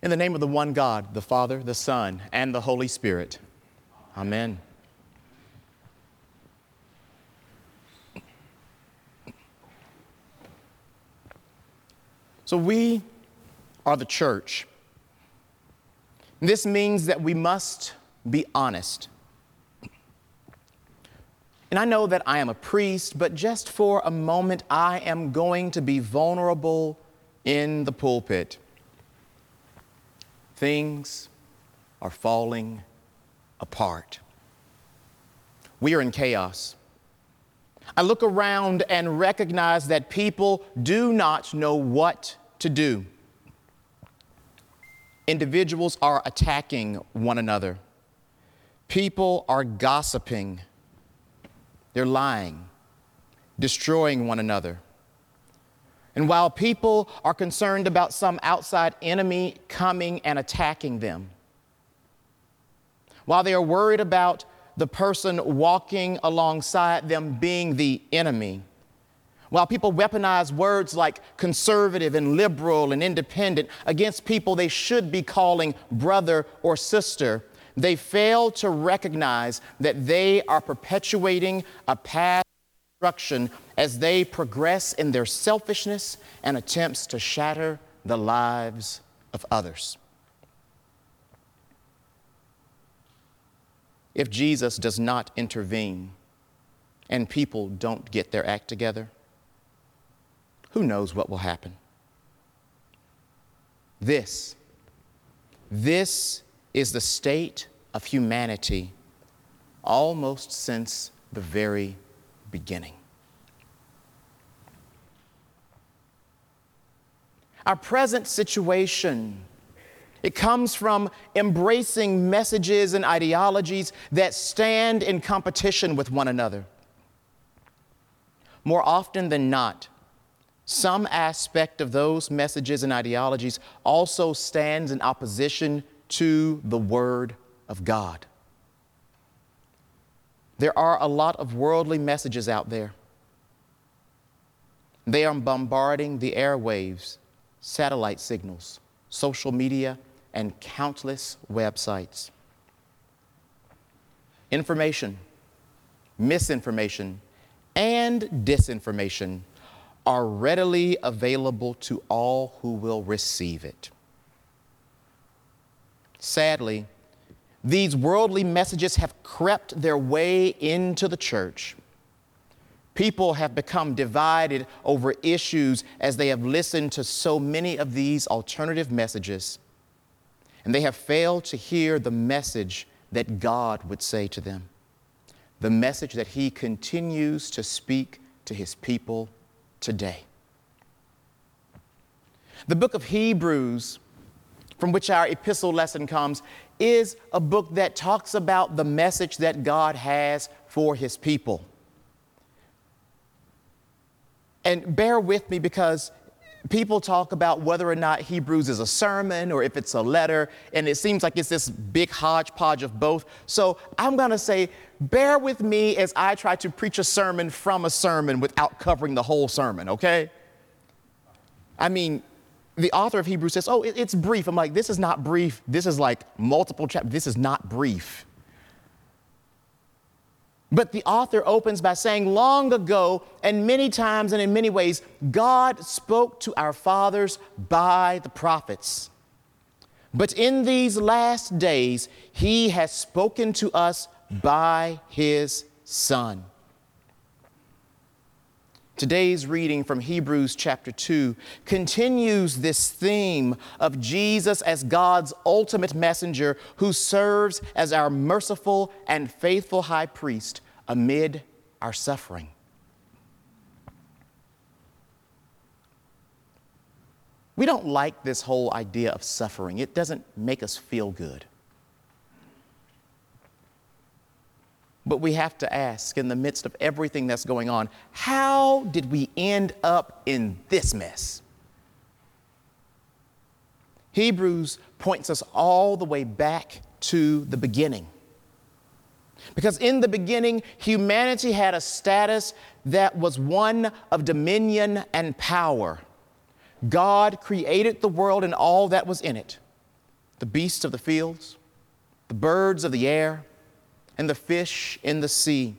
In the name of the one God, the Father, the Son, and the Holy Spirit. Amen. So we are the church. This means that we must be honest. And I know that I am a priest, but just for a moment, I am going to be vulnerable in the pulpit. Things are falling apart. We are in chaos. I look around and recognize that people do not know what to do. Individuals are attacking one another. People are gossiping. They're lying, destroying one another. And while people are concerned about some outside enemy coming and attacking them, while they are worried about the person walking alongside them being the enemy, while people weaponize words like conservative and liberal and independent against people they should be calling brother or sister, they fail to recognize that they are perpetuating a path of destruction as they progress in their selfishness and attempts to shatter the lives of others. If Jesus does not intervene and people don't get their act together, who knows what will happen? This is the state of humanity almost since the very beginning. Our present situation, it comes from embracing messages and ideologies that stand in competition with one another. More often than not, some aspect of those messages and ideologies also stands in opposition to the Word of God. There are a lot of worldly messages out there. They are bombarding the airwaves, satellite signals, social media, and countless websites. Information, misinformation, and disinformation are readily available to all who will receive it. Sadly, these worldly messages have crept their way into the church. People have become divided over issues as they have listened to so many of these alternative messages, and they have failed to hear the message that God would say to them, the message that He continues to speak to His people today. The book of Hebrews, from which our epistle lesson comes, is a book that talks about the message that God has for His people. And bear with me because people talk about whether or not Hebrews is a sermon or if it's a letter, and it seems like it's this big hodgepodge of both. So I'm going to say, bear with me as I try to preach a sermon from a sermon without covering the whole sermon, okay? I mean, the author of Hebrews says, oh, it's brief. I'm like, this is not brief. This is like multiple chapters. This is not brief. But the author opens by saying, long ago and many times and in many ways, God spoke to our fathers by the prophets. But in these last days, He has spoken to us by His Son. Today's reading from Hebrews chapter 2 continues this theme of Jesus as God's ultimate messenger who serves as our merciful and faithful high priest amid our suffering. We don't like this whole idea of suffering. It doesn't make us feel good. But we have to ask, in the midst of everything that's going on, how did we end up in this mess? Hebrews points us all the way back to the beginning. Because in the beginning, humanity had a status that was one of dominion and power. God created the world and all that was in it. the beasts of the fields, the birds of the air, and the fish in the sea.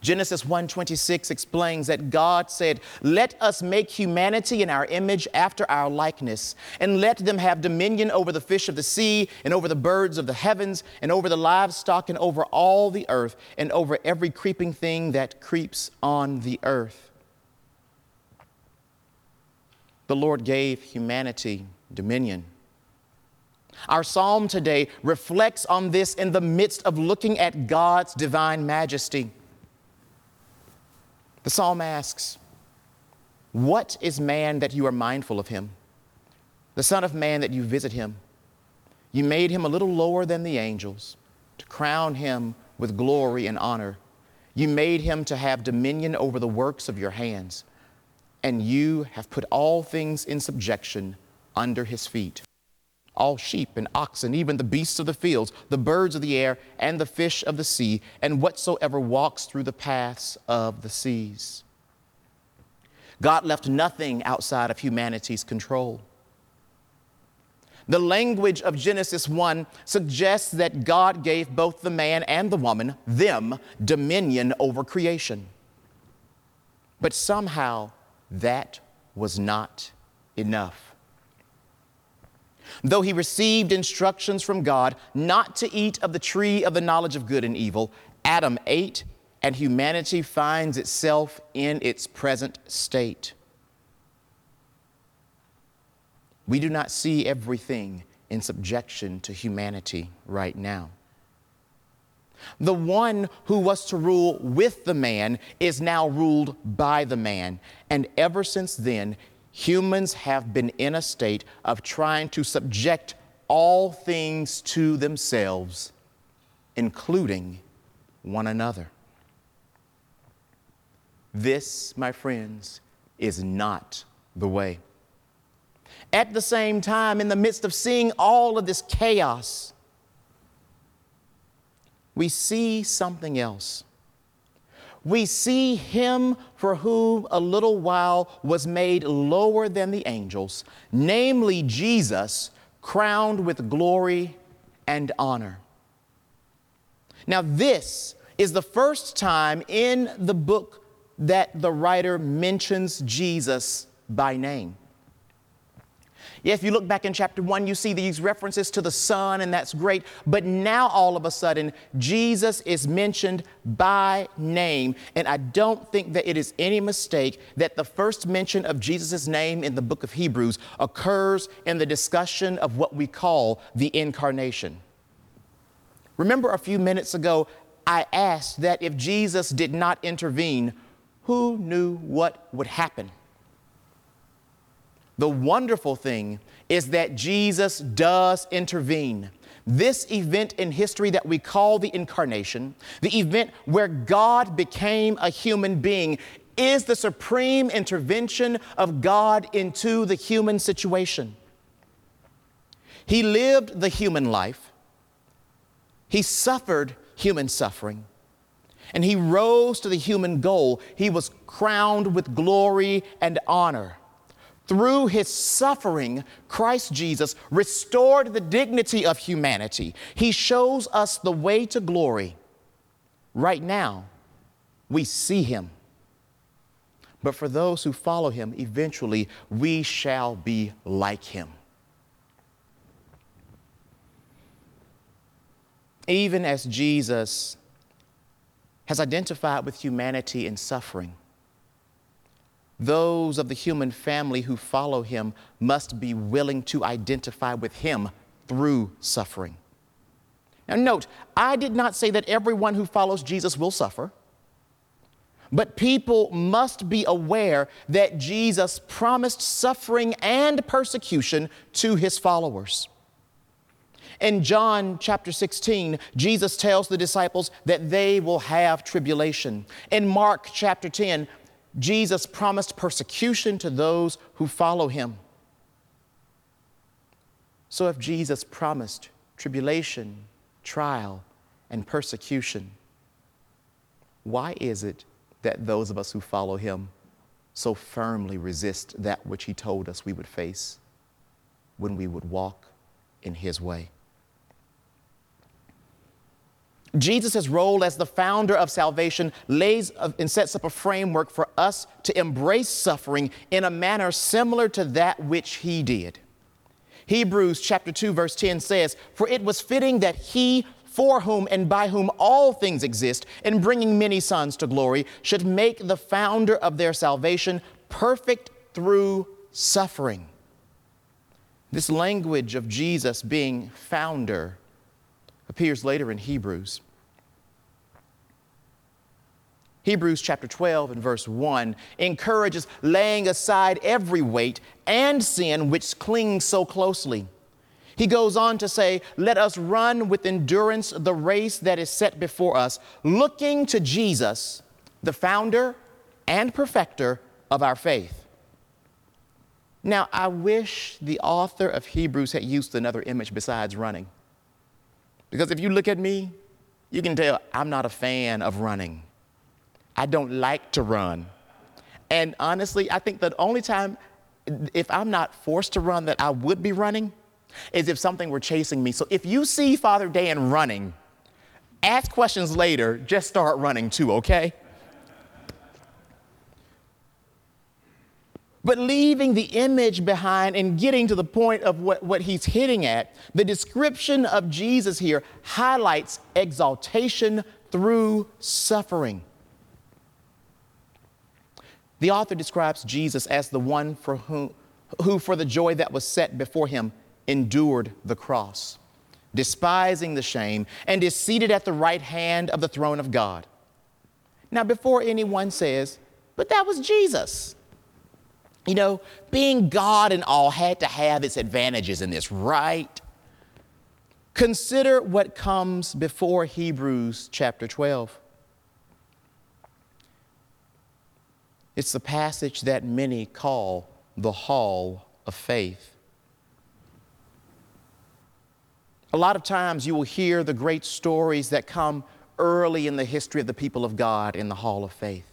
Genesis 1:26 explains that God said, "Let us make humanity in our image after our likeness, and let them have dominion over the fish of the sea, and over the birds of the heavens, and over the livestock, and over all the earth, and over every creeping thing that creeps on the earth." The Lord gave humanity dominion. Our psalm today reflects on this in the midst of looking at God's divine majesty. The psalm asks, "What is man that you are mindful of him? The son of man that you visit him? You made him a little lower than the angels to crown him with glory and honor. You made him to have dominion over the works of your hands, and you have put all things in subjection under his feet. All sheep and oxen, even the beasts of the fields, the birds of the air, and the fish of the sea, and whatsoever walks through the paths of the seas." God left nothing outside of humanity's control. The language of Genesis 1 suggests that God gave both the man and the woman, them, dominion over creation. But somehow that was not enough. Though he received instructions from God not to eat of the tree of the knowledge of good and evil, Adam ate, and humanity finds itself in its present state. We do not see everything in subjection to humanity right now. The one who was to rule with the man is now ruled by the man, and ever since then, humans have been in a state of trying to subject all things to themselves, including one another. This, my friends, is not the way. At the same time, in the midst of seeing all of this chaos, we see something else. We see him for whom a little while was made lower than the angels, namely Jesus, crowned with glory and honor. Now, this is the first time in the book that the writer mentions Jesus by name. If you look back in chapter 1, you see these references to the Son, and that's great. But now all of a sudden, Jesus is mentioned by name. And I don't think that it is any mistake that the first mention of Jesus' name in the book of Hebrews occurs in the discussion of what we call the incarnation. Remember a few minutes ago, I asked that if Jesus did not intervene, who knew what would happen? The wonderful thing is that Jesus does intervene. This event in history that we call the incarnation, the event where God became a human being, is the supreme intervention of God into the human situation. He lived the human life. He suffered human suffering. And he rose to the human goal. He was crowned with glory and honor. Through his suffering, Christ Jesus restored the dignity of humanity. He shows us the way to glory. Right now, we see him. But for those who follow him, eventually we shall be like him. Even as Jesus has identified with humanity in suffering, those of the human family who follow him must be willing to identify with him through suffering. Now note, I did not say that everyone who follows Jesus will suffer, but people must be aware that Jesus promised suffering and persecution to his followers. In John chapter 16, Jesus tells the disciples that they will have tribulation. In Mark chapter 10, Jesus promised persecution to those who follow him. So if Jesus promised tribulation, trial, and persecution, why is it that those of us who follow him so firmly resist that which he told us we would face? when we would walk in his way. Jesus' role as the founder of salvation lays and sets up a framework for us to embrace suffering in a manner similar to that which he did. Hebrews chapter 2, verse 10 says, "For it was fitting that he, for whom and by whom all things exist, in bringing many sons to glory, should make the founder of their salvation perfect through suffering." This language of Jesus being founder appears later in Hebrews. Hebrews chapter 12 and verse 1 encourages laying aside every weight and sin which clings so closely. He goes on to say, "Let us run with endurance the race that is set before us, looking to Jesus, the founder and perfecter of our faith." Now, I wish the author of Hebrews had used another image besides running. Because if you look at me, you can tell I'm not a fan of running. I don't like to run. And honestly, I think the only time, if I'm not forced to run, that I would be running is if something were chasing me. So if you see Father Dan running, ask questions later, just start running too, okay? But leaving the image behind and getting to the point of what he's hitting at, the description of Jesus here highlights exaltation through suffering. The author describes Jesus as the one for who for the joy that was set before him, endured the cross, despising the shame, and is seated at the right hand of the throne of God. Now, before anyone says, but that was Jesus. You know, being God and all had to have its advantages in this, right? Consider what comes before Hebrews chapter 12. It's the passage that many call the Hall of Faith. A lot of times you will hear the great stories that come early in the history of the people of God in the Hall of Faith.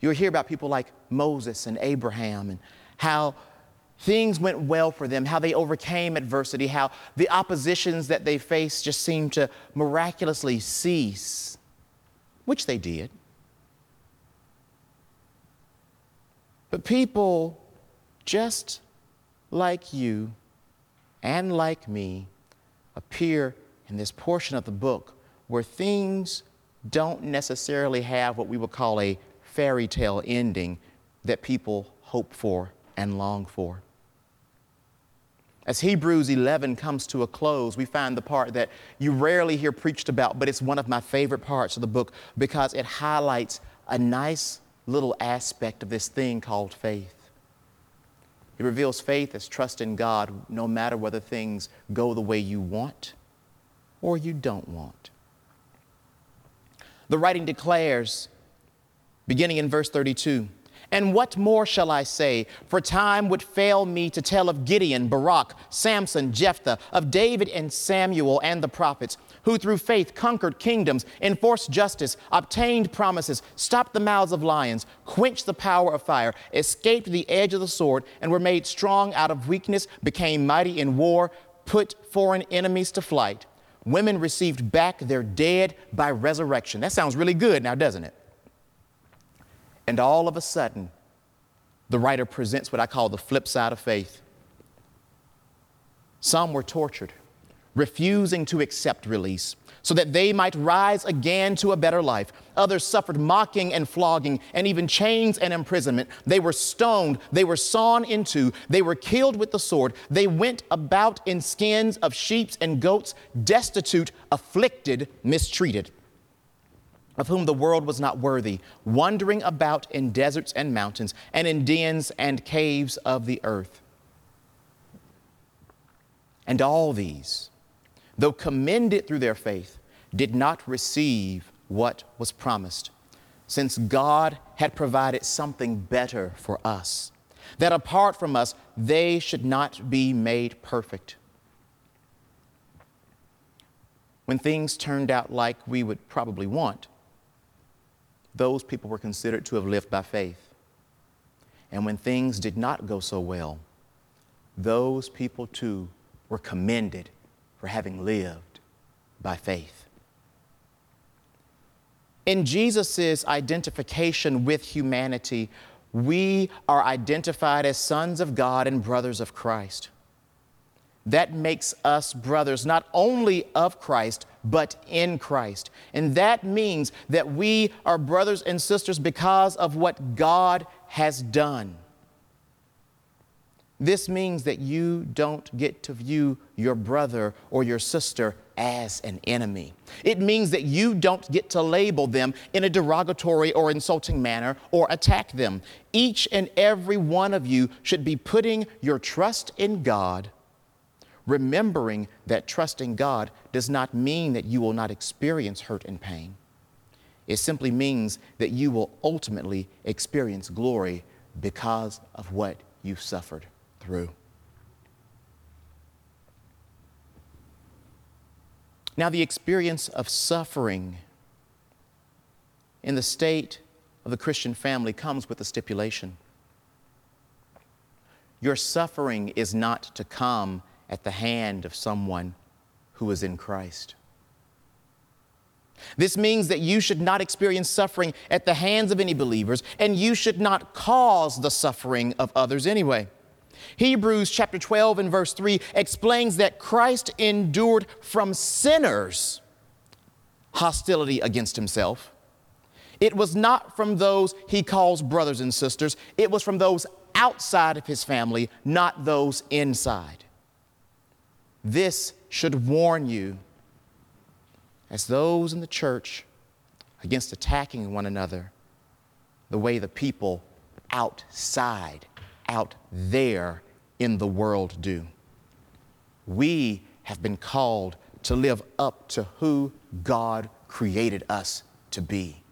You'll hear about people like Moses and Abraham and how things went well for them, how they overcame adversity, how the oppositions that they faced just seemed to miraculously cease, which they did. But people just like you and like me appear in this portion of the book where things don't necessarily have what we would call a fairy tale ending that people hope for and long for. As Hebrews 11 comes to a close, we find the part that you rarely hear preached about, but it's one of my favorite parts of the book because it highlights a nice little aspect of this thing called faith. It reveals faith as trust in God, no matter whether things go the way you want or you don't want. The writing declares, beginning in verse 32, "And what more shall I say? For time would fail me to tell of Gideon, Barak, Samson, Jephthah, of David and Samuel and the prophets, who through faith conquered kingdoms, enforced justice, obtained promises, stopped the mouths of lions, quenched the power of fire, escaped the edge of the sword, and were made strong out of weakness, became mighty in war, put foreign enemies to flight. Women received back their dead by resurrection." That sounds really good now, doesn't it? And all of a sudden, the writer presents what I call the flip side of faith. Some were tortured, refusing to accept release, so that they might rise again to a better life. Others suffered mocking and flogging, and even chains and imprisonment. They were stoned, they were sawn in two, they were killed with the sword. They went about in skins of sheep and goats, destitute, afflicted, mistreated, of whom the world was not worthy, wandering about in deserts and mountains, and in dens and caves of the earth. And all these, though commended through their faith, did not receive what was promised, since God had provided something better for us, that apart from us, they should not be made perfect. When things turned out like we would probably want, those people were considered to have lived by faith. And when things did not go so well, those people too were commended for having lived by faith. In Jesus' identification with humanity, we are identified as sons of God and brothers of Christ. That makes us brothers, not only of Christ, but in Christ. And that means that we are brothers and sisters because of what God has done. This means that you don't get to view your brother or your sister as an enemy. It means that you don't get to label them in a derogatory or insulting manner or attack them. Each and every one of you should be putting your trust in God, remembering that trusting God does not mean that you will not experience hurt and pain. It simply means that you will ultimately experience glory because of what you've suffered through. Now, the experience of suffering in the state of the Christian family comes with a stipulation. Your suffering is not to come at the hand of someone who is in Christ. This means that you should not experience suffering at the hands of any believers, and you should not cause the suffering of others anyway. Hebrews chapter 12 and verse 3 explains that Christ endured from sinners hostility against himself. It was not from those he calls brothers and sisters. It was from those outside of his family, not those inside. This should warn you, as those in the church, against attacking one another the way the people out there in the world do. We have been called to live up to who God created us to be.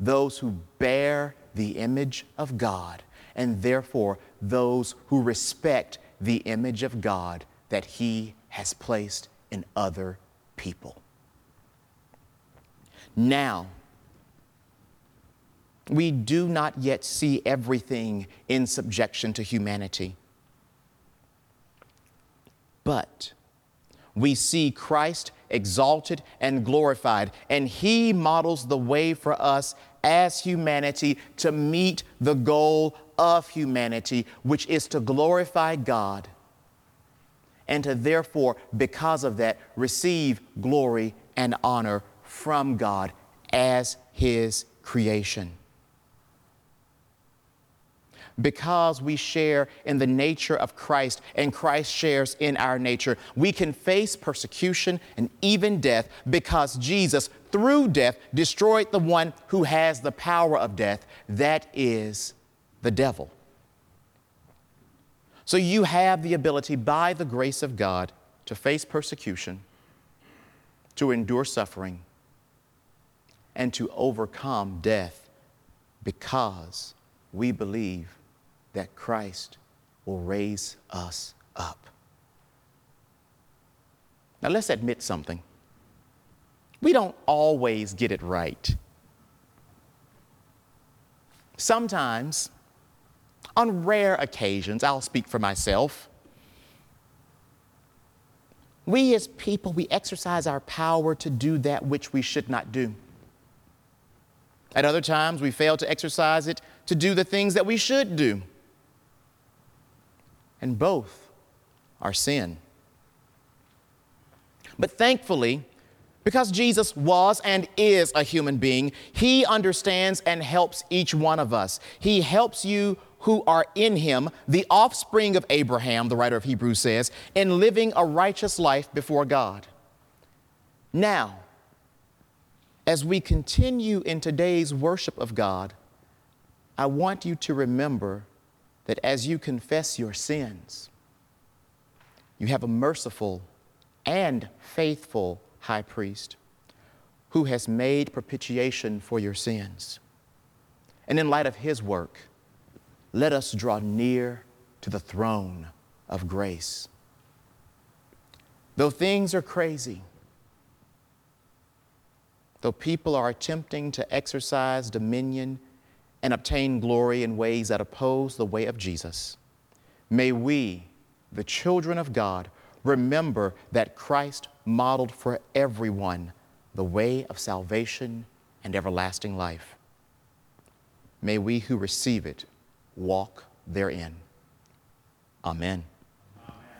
Those who bear the image of God, and therefore those who respect the image of God that He has placed in other people. Now, we do not yet see everything in subjection to humanity, but we see Christ exalted and glorified, and He models the way for us as humanity to meet the goal of humanity, which is to glorify God, and to therefore, because of that, receive glory and honor from God as His creation. Because we share in the nature of Christ and Christ shares in our nature, we can face persecution and even death, because Jesus, through death, destroyed the one who has the power of death. That is the devil. So you have the ability, by the grace of God, to face persecution, to endure suffering, and to overcome death, because we believe that Christ will raise us up. Now, let's admit something. We don't always get it right. Sometimes, on rare occasions, I'll speak for myself, we as people, we exercise our power to do that which we should not do. At other times, we fail to exercise it to do the things that we should do. And both are sin. But thankfully, because Jesus was and is a human being, He understands and helps each one of us. He helps you who are in Him, the offspring of Abraham, the writer of Hebrews says, in living a righteous life before God. Now, as we continue in today's worship of God, I want you to remember that as you confess your sins, you have a merciful and faithful high priest who has made propitiation for your sins. And in light of His work, let us draw near to the throne of grace. Though things are crazy, though people are attempting to exercise dominion and obtain glory in ways that oppose the way of Jesus, may we, the children of God, remember that Christ modeled for everyone the way of salvation and everlasting life. May we who receive it walk therein. Amen.